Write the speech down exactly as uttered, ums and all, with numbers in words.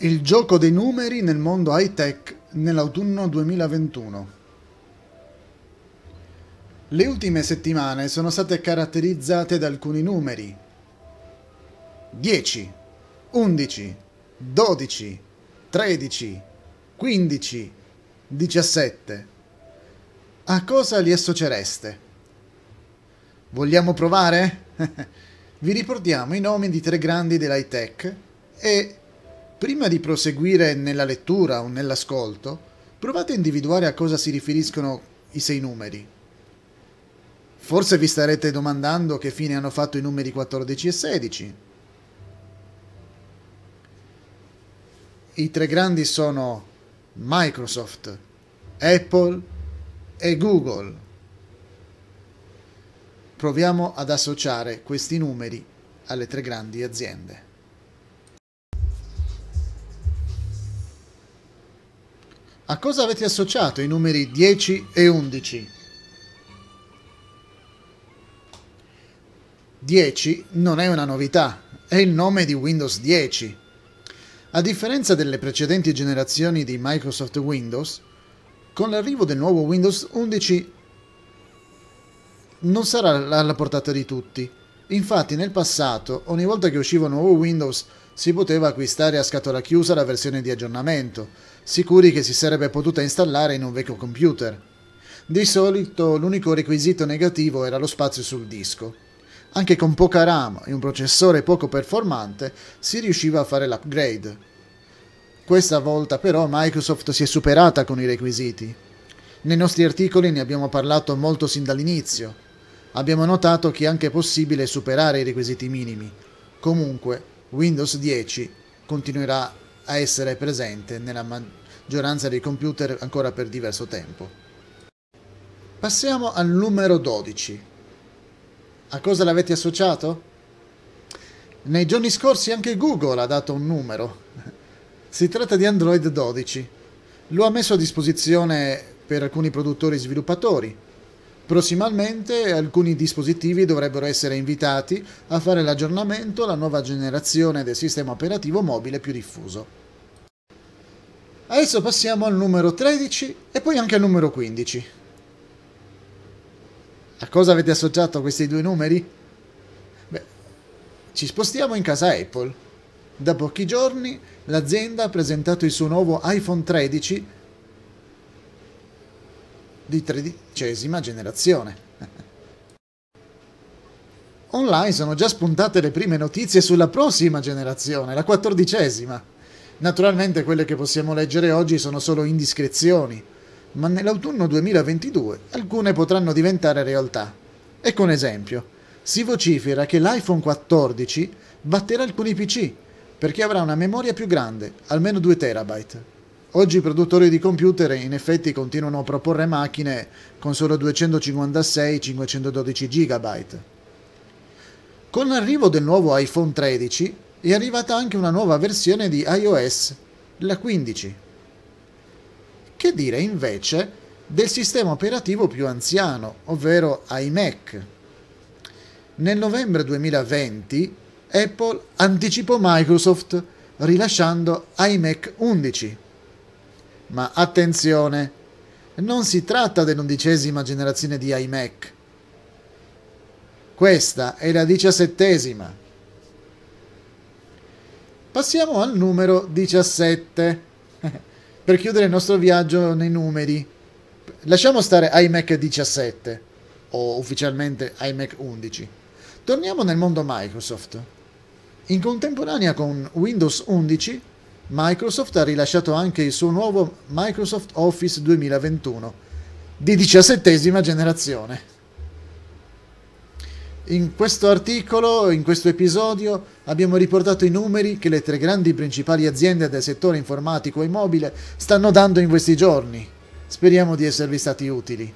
Il gioco dei numeri nel mondo high-tech nell'autunno duemilaventuno. Le ultime settimane sono state caratterizzate da alcuni numeri: dieci, undici, dodici, tredici, quindici, diciassette. A cosa li associereste? Vogliamo provare? Vi riportiamo i nomi di tre grandi dell'high tech e, prima di proseguire nella lettura o nell'ascolto, provate a individuare a cosa si riferiscono i sei numeri. Forse vi starete domandando che fine hanno fatto i numeri quattordici e sedici. I tre grandi sono Microsoft, Apple e Google. Proviamo ad associare questi numeri alle tre grandi aziende. A cosa avete associato i numeri dieci e undici? dieci non è una novità, è il nome di Windows dieci. A differenza delle precedenti generazioni di Microsoft Windows, con l'arrivo del nuovo Windows undici non sarà alla portata di tutti. Infatti nel passato, ogni volta che usciva un nuovo Windows, si poteva acquistare a scatola chiusa la versione di aggiornamento, sicuri che si sarebbe potuta installare in un vecchio computer. Di solito l'unico requisito negativo era lo spazio sul disco. Anche con poca RAM e un processore poco performante si riusciva a fare l'upgrade. Questa volta però Microsoft si è superata con i requisiti. Nei nostri articoli ne abbiamo parlato molto sin dall'inizio. Abbiamo notato che è anche possibile superare i requisiti minimi. Comunque, Windows dieci continuerà a essere presente nella maggioranza dei computer ancora per diverso tempo. Passiamo al numero dodici. A cosa l'avete associato? Nei giorni scorsi anche Google ha dato un numero. Si tratta di Android dodici. Lo ha messo a disposizione per alcuni produttori sviluppatori. Prossimamente alcuni dispositivi dovrebbero essere invitati a fare l'aggiornamento alla nuova generazione del sistema operativo mobile più diffuso. Adesso passiamo al numero tredici e poi anche al numero quindici. A cosa avete associato questi due numeri? Beh, ci spostiamo in casa Apple. Da pochi giorni l'azienda ha presentato il suo nuovo iPhone tredici di tredicesima generazione. Online sono già spuntate le prime notizie sulla prossima generazione, la quattordicesima. Naturalmente quelle che possiamo leggere oggi sono solo indiscrezioni, ma nell'autunno duemilaventidue alcune potranno diventare realtà. Ecco un esempio. Si vocifera che l'iPhone quattordici batterà alcuni P C perché avrà una memoria più grande, almeno due terabyte. Oggi i produttori di computer in effetti continuano a proporre macchine con solo duecentocinquantasei cinquecentododici giga byte. Con l'arrivo del nuovo iPhone tredici è arrivata anche una nuova versione di iOS, la quindici. Che dire invece del sistema operativo più anziano, ovvero iMac? Nel novembre duemilaventi Apple anticipò Microsoft rilasciando iMac undici. Ma attenzione, non si tratta dell'undicesima generazione di iMac. Questa è la diciassettesima. Passiamo al numero diciassette. Per chiudere il nostro viaggio nei numeri, lasciamo stare iMac diciassette, o ufficialmente iMac undici. Torniamo nel mondo Microsoft. In contemporanea con Windows undici, Microsoft ha rilasciato anche il suo nuovo Microsoft Office duemilaventuno, di diciassettesima generazione. In questo articolo, in questo episodio, abbiamo riportato i numeri che le tre grandi principali aziende del settore informatico e mobile stanno dando in questi giorni. Speriamo di esservi stati utili.